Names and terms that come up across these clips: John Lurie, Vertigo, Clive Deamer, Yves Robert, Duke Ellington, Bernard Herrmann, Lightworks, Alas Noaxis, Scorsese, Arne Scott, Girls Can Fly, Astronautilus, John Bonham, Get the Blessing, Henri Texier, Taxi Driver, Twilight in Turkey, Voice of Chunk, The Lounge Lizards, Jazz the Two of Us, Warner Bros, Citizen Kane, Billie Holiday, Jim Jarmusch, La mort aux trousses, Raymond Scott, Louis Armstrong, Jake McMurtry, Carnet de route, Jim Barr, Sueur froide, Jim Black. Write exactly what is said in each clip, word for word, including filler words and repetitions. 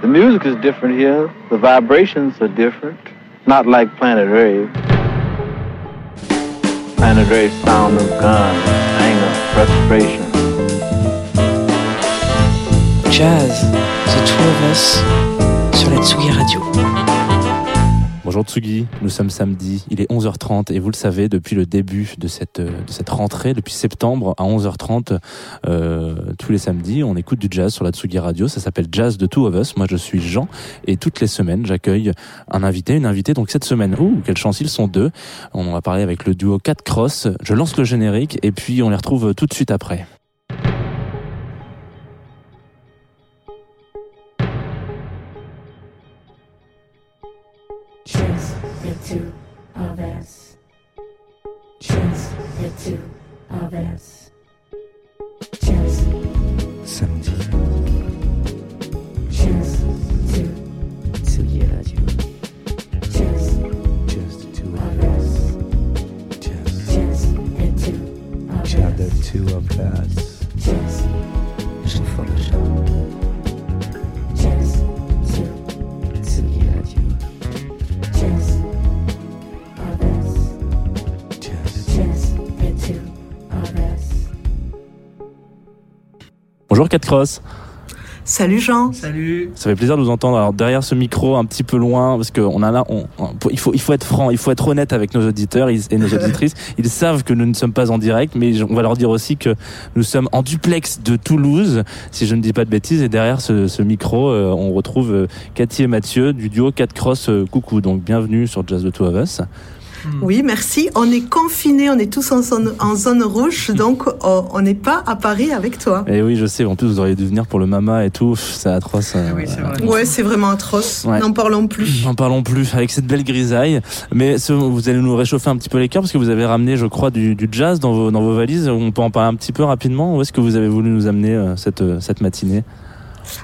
The music is different here. The vibrations are different. Not like Planet Rave. Planet Rave sound of guns, anger, frustration. Jazz, the two of us, sur la Tsugi Radio. Bonjour Tsugi, nous sommes samedi, il est onze heures trente et vous le savez, depuis le début de cette, de cette rentrée, depuis septembre à onze heures trente, euh, tous les samedis, on écoute du jazz sur la Tsugi Radio, ça s'appelle Jazz the Two of Us, moi je suis Jean et toutes les semaines j'accueille un invité, une invitée, donc cette semaine, ouh, quelle chance, ils sont deux, on va parler avec le duo Cat Cross, je lance le générique et puis on les retrouve tout de suite après. Two of us, just the two of us, just samedi, just two, Tsugi Radio, just, just the two of us, just, just the two of us, just the two of us, just, just for the show, just two, Tsugi Radio, just. Bonjour Cat Cross. Salut Jean. Salut. Ça fait plaisir de vous entendre. Alors derrière ce micro, un petit peu loin, parce que on a là, on, on, il faut, il faut être franc, il faut être honnête avec nos auditeurs et nos auditrices. Ils savent que nous ne sommes pas en direct, mais on va leur dire aussi que nous sommes en duplex de Toulouse, si je ne dis pas de bêtises. Et derrière ce, ce micro, euh, on retrouve euh, Cathy et Mathieu du duo Cat Cross. Euh, coucou. Donc bienvenue sur Jazz the Two of Us. Oui, merci. On est confinés, on est tous en zone, en zone rouge, donc on n'est pas à Paris avec toi. Et oui, je sais. En plus, vous auriez dû venir pour le Mama et tout. C'est atroce. Euh, oui, c'est vrai. Ouais, c'est vraiment atroce. Ouais. N'en parlons plus. N'en parlons plus avec cette belle grisaille. Mais ce, vous allez nous réchauffer un petit peu les cœurs parce que vous avez ramené, je crois, du, du jazz dans vos, dans vos valises. On peut en parler un petit peu rapidement. Où est-ce que vous avez voulu nous amener euh, cette, cette matinée?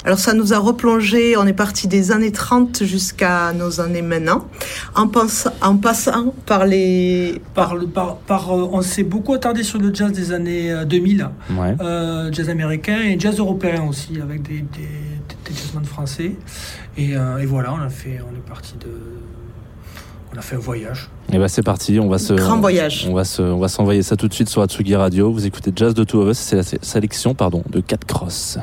Alors ça nous a replongé, on est parti des années trente jusqu'à nos années maintenant, en, pense, en passant par les... Par le, par, par, on s'est beaucoup attardé sur le jazz des années deux mille, ouais. euh, jazz américain et jazz européen aussi, avec des, des, des jazzmen français. Et, euh, et voilà, on, a fait, on est parti de... On a fait un voyage. Et bah c'est parti, on va se grand voyage. On va se, on va s'envoyer ça tout de suite sur la Tsugi Radio. Vous écoutez Jazz the Two of Us, c'est la sélection pardon, de Cat Cross.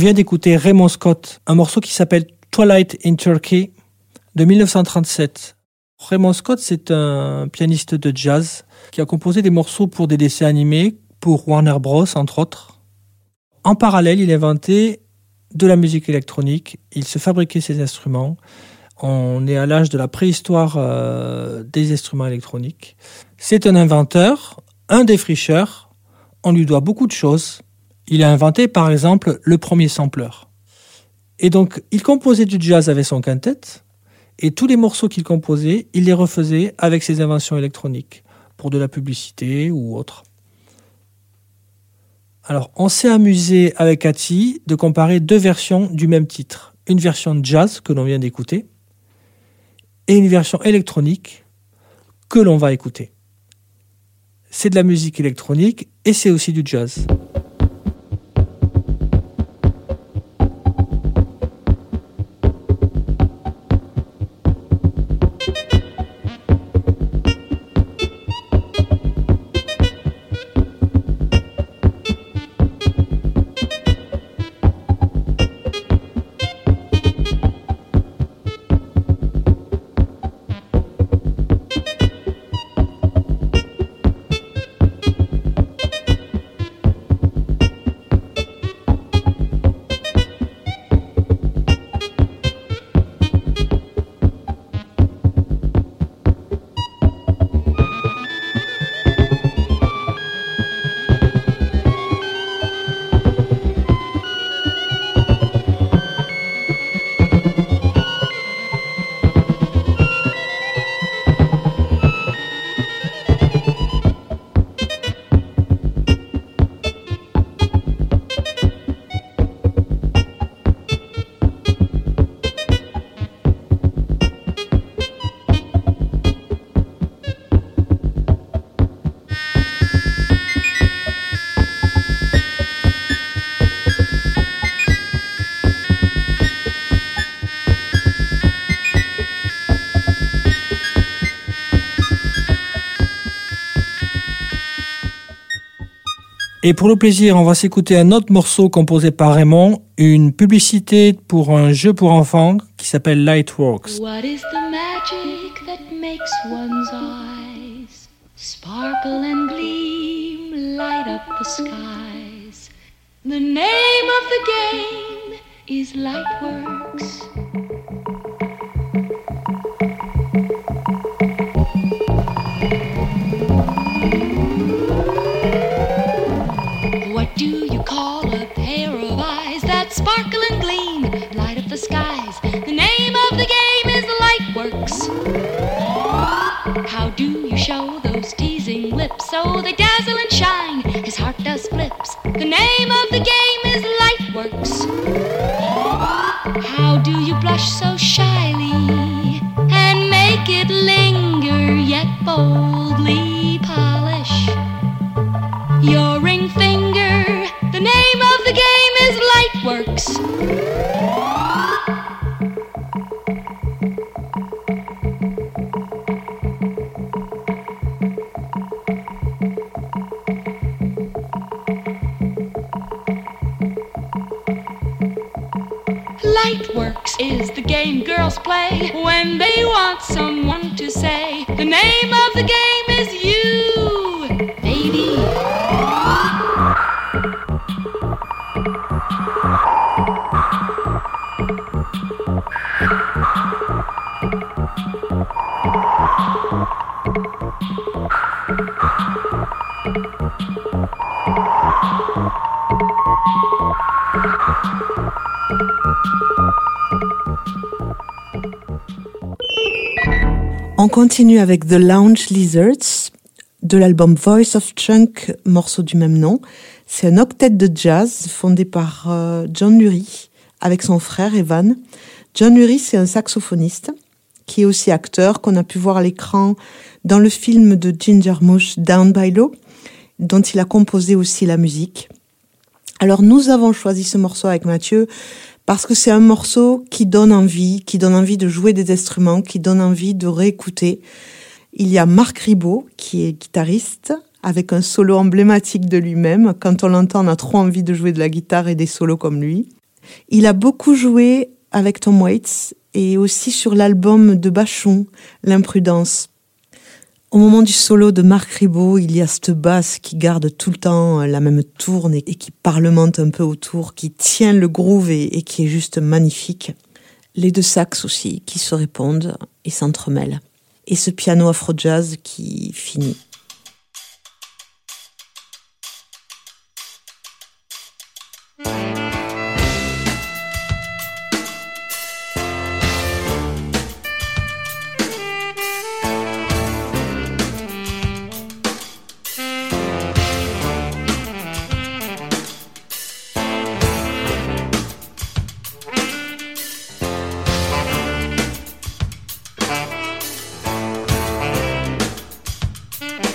vient d'écouter Raymond Scott, un morceau qui s'appelle Twilight in Turkey de mille neuf cent trente-sept. Raymond Scott, c'est un pianiste de jazz qui a composé des morceaux pour des dessins animés, pour Warner Bros, entre autres. En parallèle, il inventait de la musique électronique, il se fabriquait ses instruments. On est à l'âge de la préhistoire euh, des instruments électroniques. C'est un inventeur, un défricheur, on lui doit beaucoup de choses. Il a inventé par exemple le premier sampler. Et donc il composait du jazz avec son quintet, et tous les morceaux qu'il composait, il les refaisait avec ses inventions électroniques, pour de la publicité ou autre. Alors on s'est amusé avec Cathy de comparer deux versions du même titre. Une version de jazz que l'on vient d'écouter, et une version électronique que l'on va écouter. C'est de la musique électronique et c'est aussi du jazz. Et pour le plaisir, on va s'écouter un autre morceau composé par Raymond, une publicité pour un jeu pour enfants qui s'appelle Lightworks. What is the magic that makes one's eyes sparkle and gleam, light up the skies? The name of the game is Lightworks. Do you call a pair of eyes that sparkle and gleam, light up the skies? The name of the game is Lightworks. How do you show those teasing lips so they dazzle and shine? His heart does flips. The name of the game is Lightworks. How do you blush so shyly and make it linger yet boldly polish your ring finger? The name of the game is Lightworks. Lightworks is the game girls play when they want someone to say, the name of the game is you, baby. On continue avec The Lounge Lizards, de l'album Voice of Chunk, morceau du même nom. C'est un octet de jazz fondé par euh, John Lurie avec son frère Evan. John Lurie, c'est un saxophoniste qui est aussi acteur, qu'on a pu voir à l'écran dans le film de Jim Jarmusch, Down by Law, dont il a composé aussi la musique. Alors nous avons choisi ce morceau avec Mathieu parce que c'est un morceau qui donne envie, qui donne envie de jouer des instruments, qui donne envie de réécouter. Il y a Marc Ribot, qui est guitariste, avec un solo emblématique de lui-même. Quand on l'entend, on a trop envie de jouer de la guitare et des solos comme lui. Il a beaucoup joué avec Tom Waits et aussi sur l'album de Bachon, L'Imprudence. Au moment du solo de Marc Ribot, il y a cette basse qui garde tout le temps la même tourne et qui parlemente un peu autour, qui tient le groove et, et qui est juste magnifique. Les deux saxes aussi qui se répondent et s'entremêlent. Et ce piano afro-jazz qui finit. Thank you.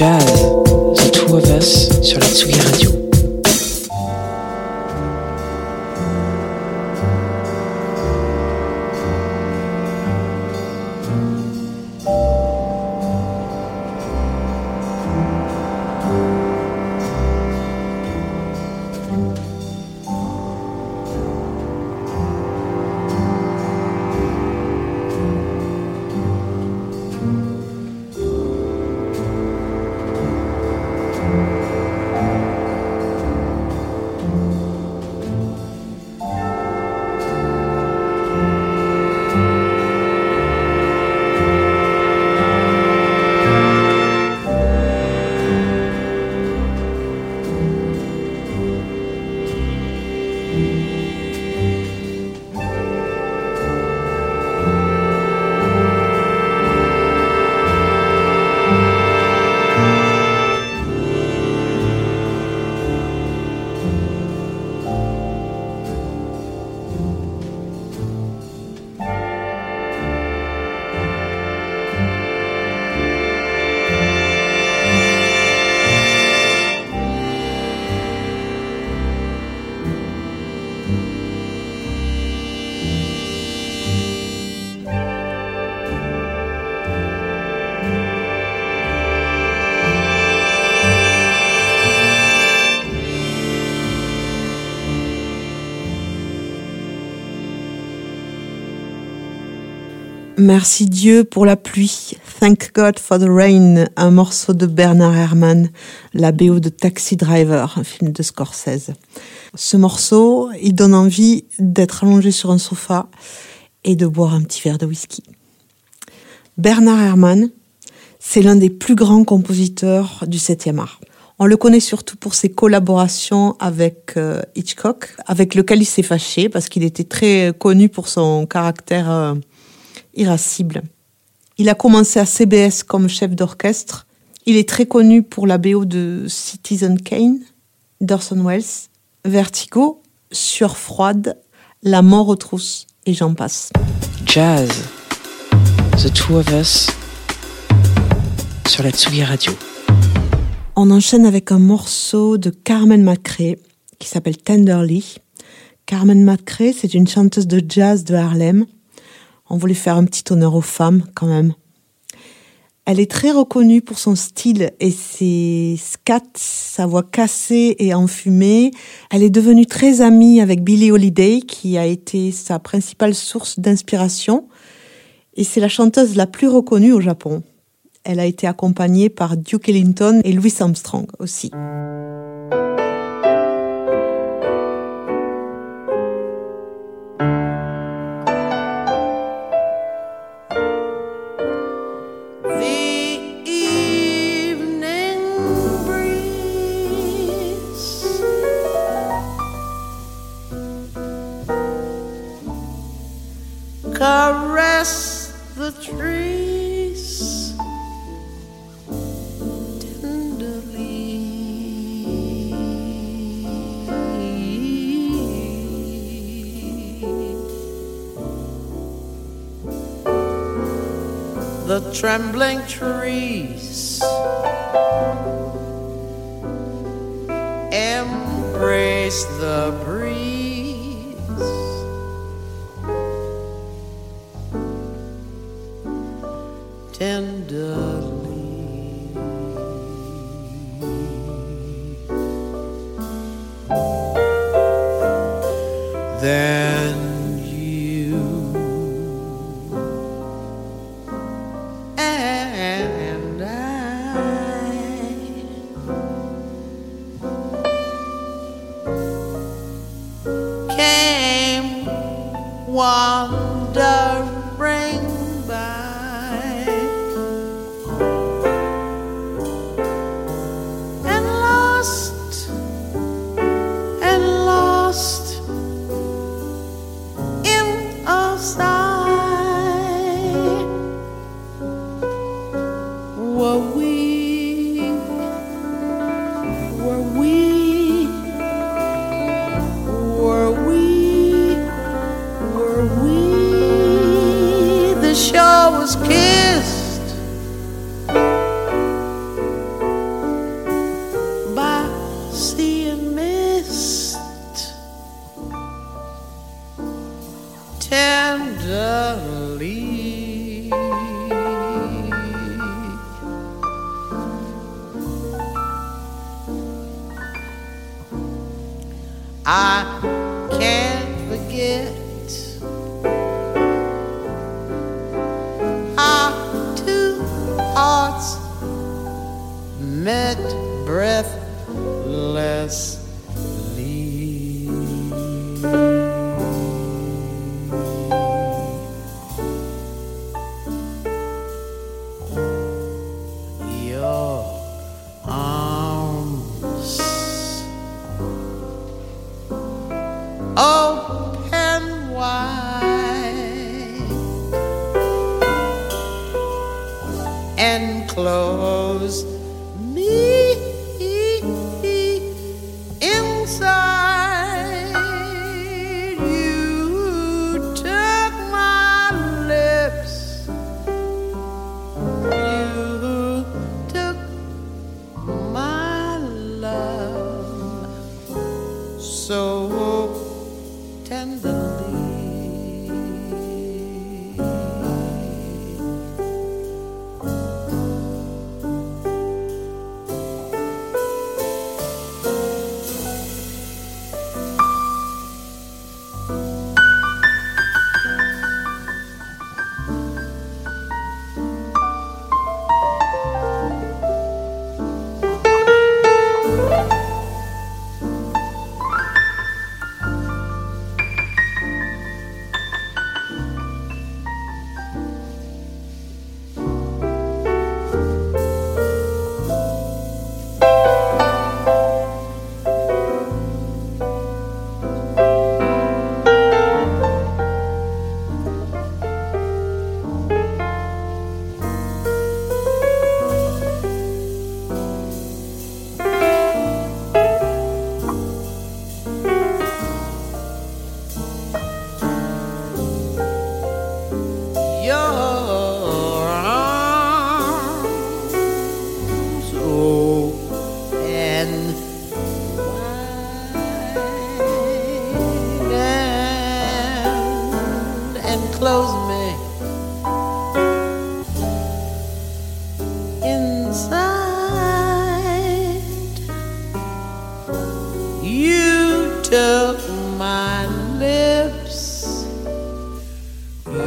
Jazz the Two of Us sur la Tsugi Radio. Merci Dieu pour la pluie, Thank God for the Rain, un morceau de Bernard Herrmann, la B O de Taxi Driver, un film de Scorsese. Ce morceau, il donne envie d'être allongé sur un sofa et de boire un petit verre de whisky. Bernard Herrmann, c'est l'un des plus grands compositeurs du septième art. On le connaît surtout pour ses collaborations avec euh, Hitchcock, avec lequel il s'est fâché parce qu'il était très connu pour son caractère... Euh, irascible. Il a commencé à C B S comme chef d'orchestre. Il est très connu pour la B O de Citizen Kane, d'Orson Welles, Vertigo, Sueur froide, La mort aux trousses, et j'en passe. Jazz, The Two of Us, sur la Tsugi Radio. On enchaîne avec un morceau de Carmen McRae qui s'appelle Tenderly. Carmen McRae, c'est une chanteuse de jazz de Harlem. On voulait faire un petit honneur aux femmes, quand même. Elle est très reconnue pour son style et ses scats, sa voix cassée et enfumée. Elle est devenue très amie avec Billie Holiday, qui a été sa principale source d'inspiration. Et c'est la chanteuse la plus reconnue au Japon. Elle a été accompagnée par Duke Ellington et Louis Armstrong aussi. Caress the trees tenderly. The trembling trees embrace the breeze. Tenderly, then you and I came wandering. Kissed breathlessly. Your arms open wide and close me inside. You took my lips,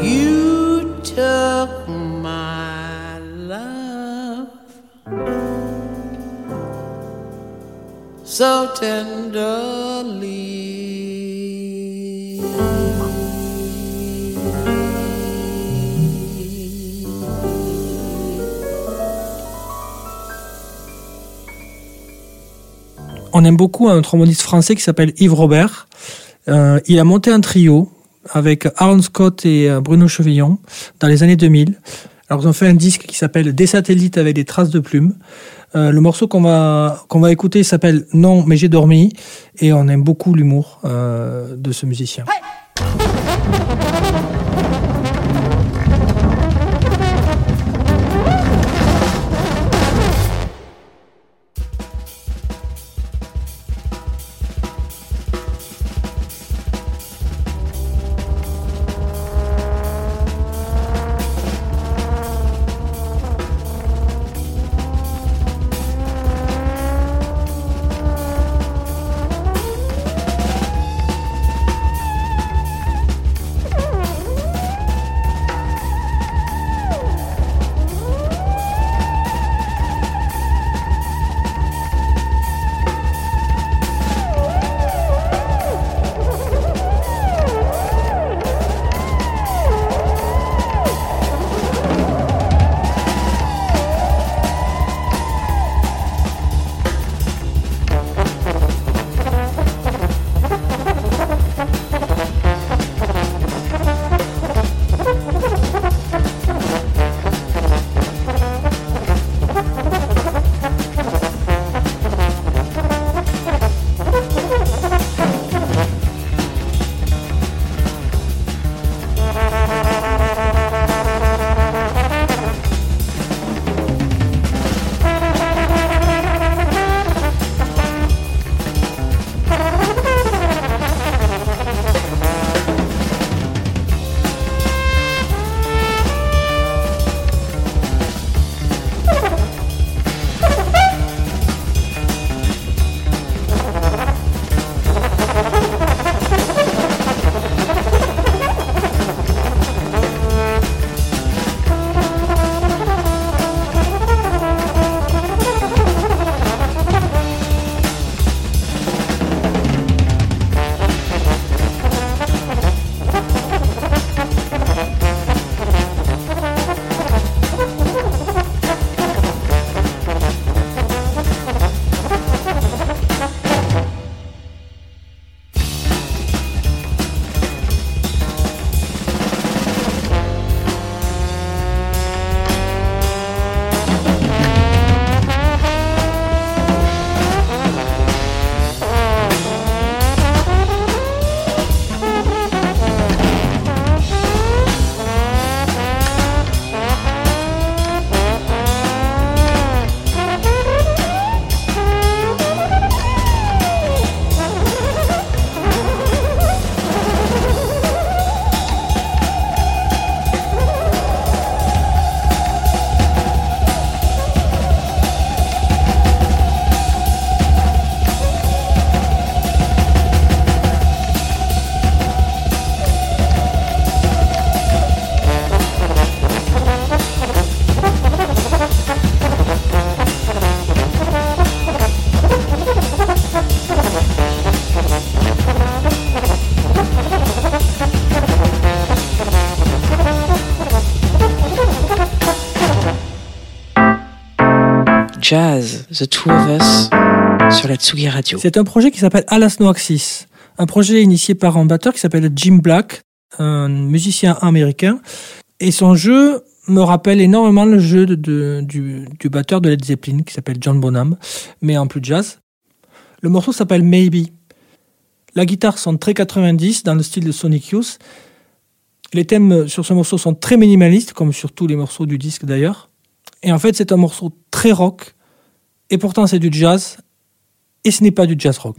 you took my love so tenderly. So tenderly. On aime beaucoup un tromboniste français qui s'appelle Yves Robert. Euh, il a monté un trio avec Arne Scott et Bruno Chevillon dans les années deux mille. Alors, ils ont fait un disque qui s'appelle « Des satellites avec des traces de plumes ». Euh, le morceau qu'on va, qu'on va écouter s'appelle « Non, mais j'ai dormi ». Et on aime beaucoup l'humour euh, de ce musicien. Hey ! Jazz the Two of Us sur la Tsugi Radio. C'est un projet qui s'appelle Alas Noaxis, un projet initié par un batteur qui s'appelle Jim Black, un musicien américain, et son jeu me rappelle énormément le jeu de, de, du, du batteur de Led Zeppelin qui s'appelle John Bonham, mais en plus jazz. Le morceau s'appelle Maybe. La guitare sonne très quatre-vingt-dix dans le style de Sonic Youth. Les thèmes sur ce morceau sont très minimalistes, comme sur tous les morceaux du disque d'ailleurs. Et en fait, c'est un morceau très rock, et pourtant c'est du jazz, et ce n'est pas du jazz rock.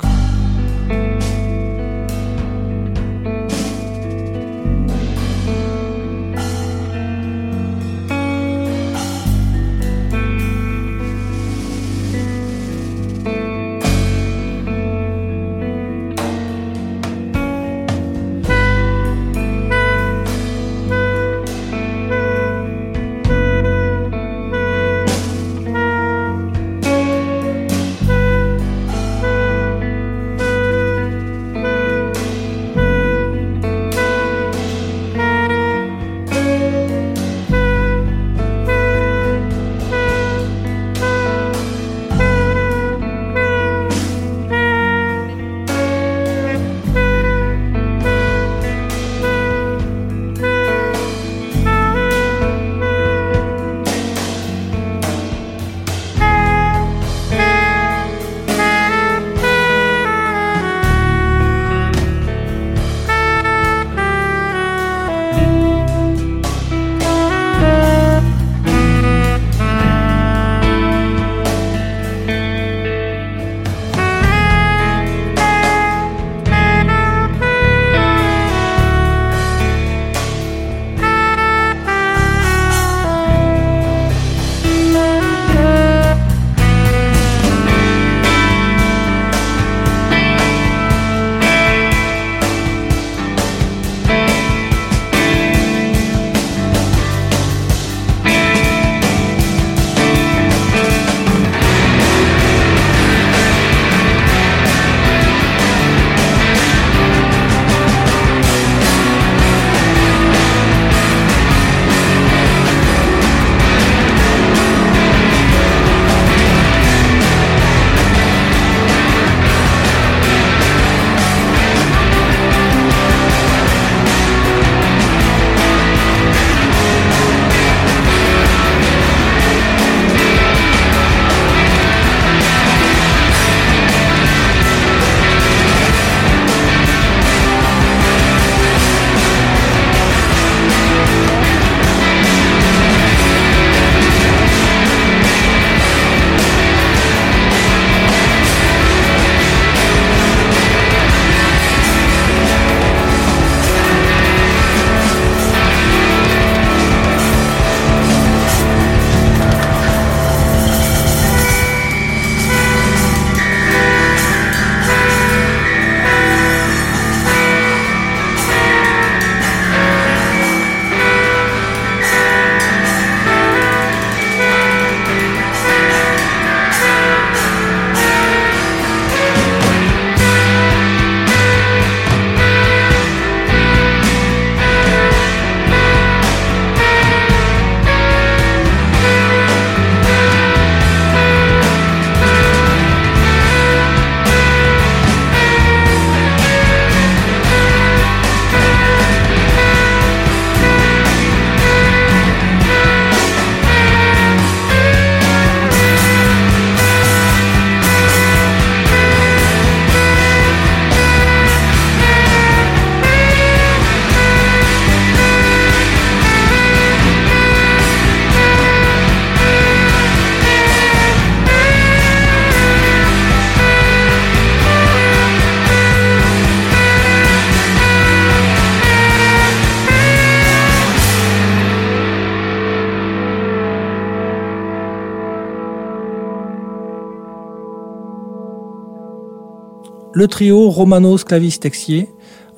Le trio Romano, Sclavis, Texier,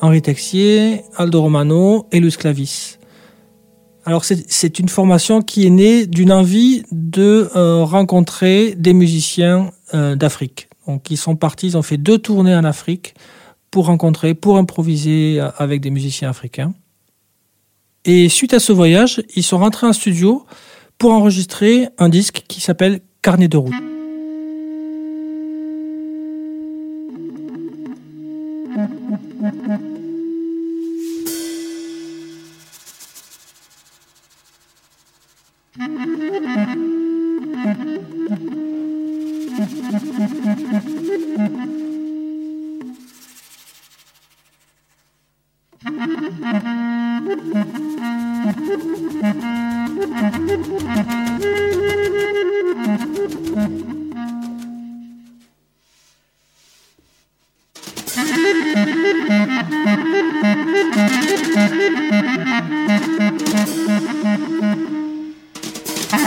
Henri Texier, Aldo Romano et Luis Sclavis. Alors c'est, c'est une formation qui est née d'une envie de euh, rencontrer des musiciens euh, d'Afrique. Donc ils sont partis, ils ont fait deux tournées en Afrique pour rencontrer, pour improviser avec des musiciens africains. Et suite à ce voyage, ils sont rentrés en studio pour enregistrer un disque qui s'appelle Carnet de route. Ah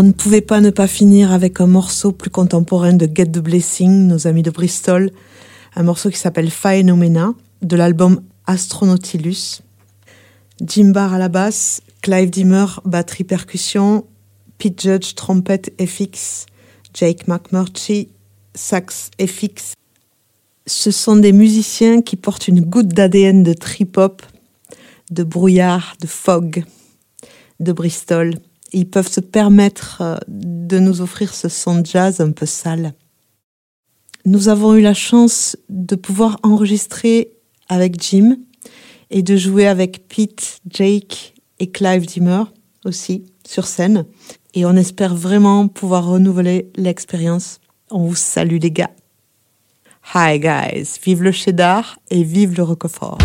On ne pouvait pas ne pas finir avec un morceau plus contemporain de Get the Blessing, nos amis de Bristol, un morceau qui s'appelle Phaenomena, de l'album Astronautilus. Jim Barr à la basse, Clive Deamer, batterie percussion, Pete Judge, trompette F X, Jake McMurtry, sax F X. Ce sont des musiciens qui portent une goutte d'A D N de trip-hop, de brouillard, de fog, de Bristol. Ils peuvent se permettre de nous offrir ce son jazz un peu sale. Nous avons eu la chance de pouvoir enregistrer avec Jim et de jouer avec Pete, Jake et Clive Deamer aussi sur scène. Et on espère vraiment pouvoir renouveler l'expérience. On vous salue les gars. Hi guys, vive le cheddar et vive le Roquefort.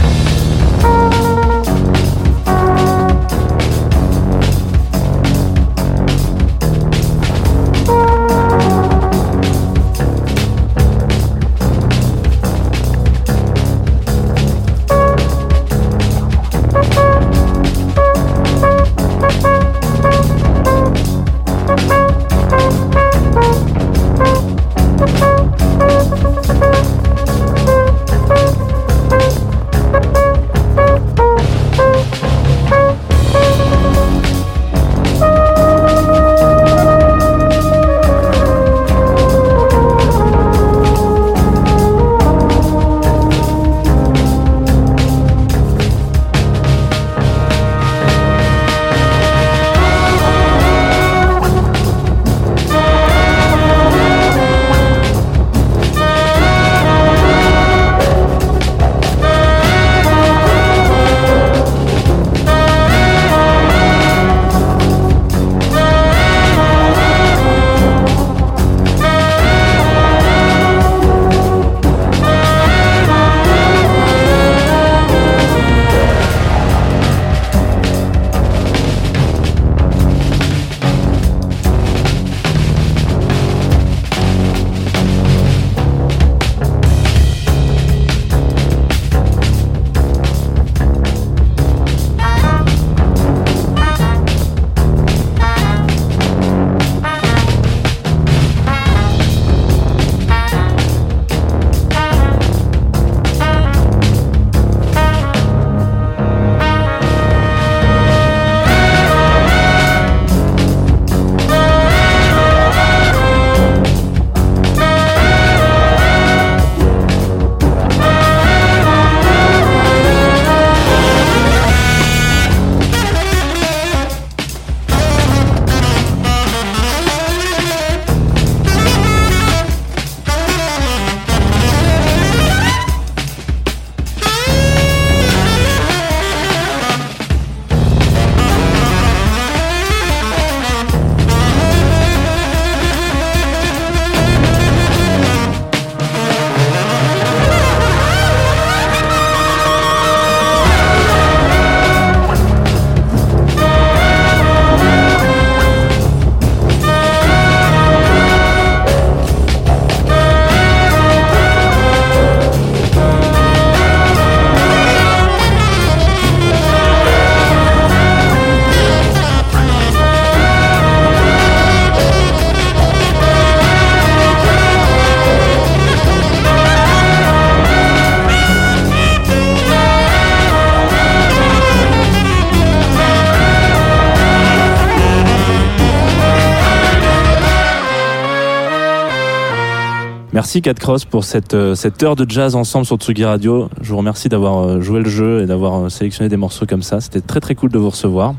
Merci Cat Cross pour cette, cette heure de jazz ensemble sur Tsugi Radio. Je vous remercie d'avoir joué le jeu et d'avoir sélectionné des morceaux comme ça. C'était très très cool de vous recevoir.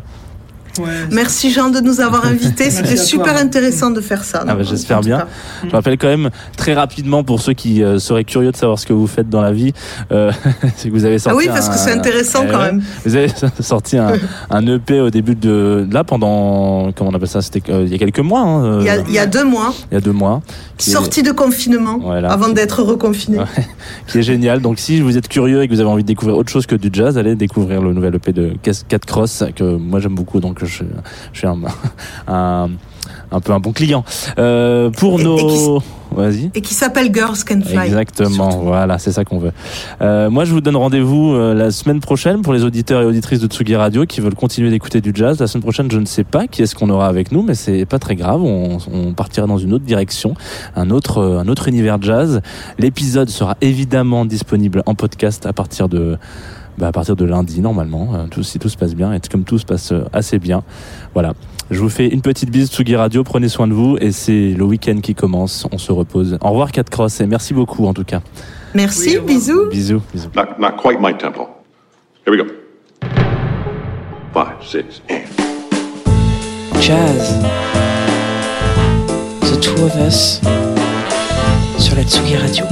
Ouais, merci Jean de nous avoir invités. C'était super intéressant de faire ça. Ah bah, j'espère bien. Je rappelle quand même très rapidement pour ceux qui euh, seraient curieux de savoir ce que vous faites dans la vie, euh, c'est que vous avez sorti. Ah oui, parce un, que c'est intéressant euh, quand même. Vous avez sorti un, un E P au début de là pendant comment on appelle ça, c'était euh, il y a quelques mois. Hein, il, y a, euh, il y a deux mois. Il y a deux mois. Sorti est... de confinement, voilà, avant qui... d'être reconfiné. Ouais, qui est génial. Donc si vous êtes curieux et que vous avez envie de découvrir autre chose que du jazz, allez découvrir le nouvel E P de Cat Cross que moi j'aime beaucoup. Donc Je, je suis un, un, un peu un bon client. Euh, pour et, nos... Et qui, Vas-y. Et qui s'appelle Girls Can Fly. Exactement, surtout. Voilà, c'est ça qu'on veut. Euh, moi, je vous donne rendez-vous euh, la semaine prochaine pour les auditeurs et auditrices de Tsugi Radio qui veulent continuer d'écouter du jazz. La semaine prochaine, je ne sais pas qui est-ce qu'on aura avec nous, mais c'est pas très grave. On, on partira dans une autre direction, un autre, euh, un autre univers jazz. L'épisode sera évidemment disponible en podcast à partir de... Bah à partir de lundi normalement, euh, tout, si tout se passe bien, et comme tout se passe euh, assez bien, voilà. Je vous fais une petite bise, Tsugi Radio, prenez soin de vous, et c'est le week-end qui commence, on se repose. Au revoir Cat Cross, et merci beaucoup en tout cas. Merci, oui, bisous. Bisous, bisous. Not, not quite my tempo. Here we go. Five, six, eight. Jazz. The Two of Us. Sur la Tsugi Radio.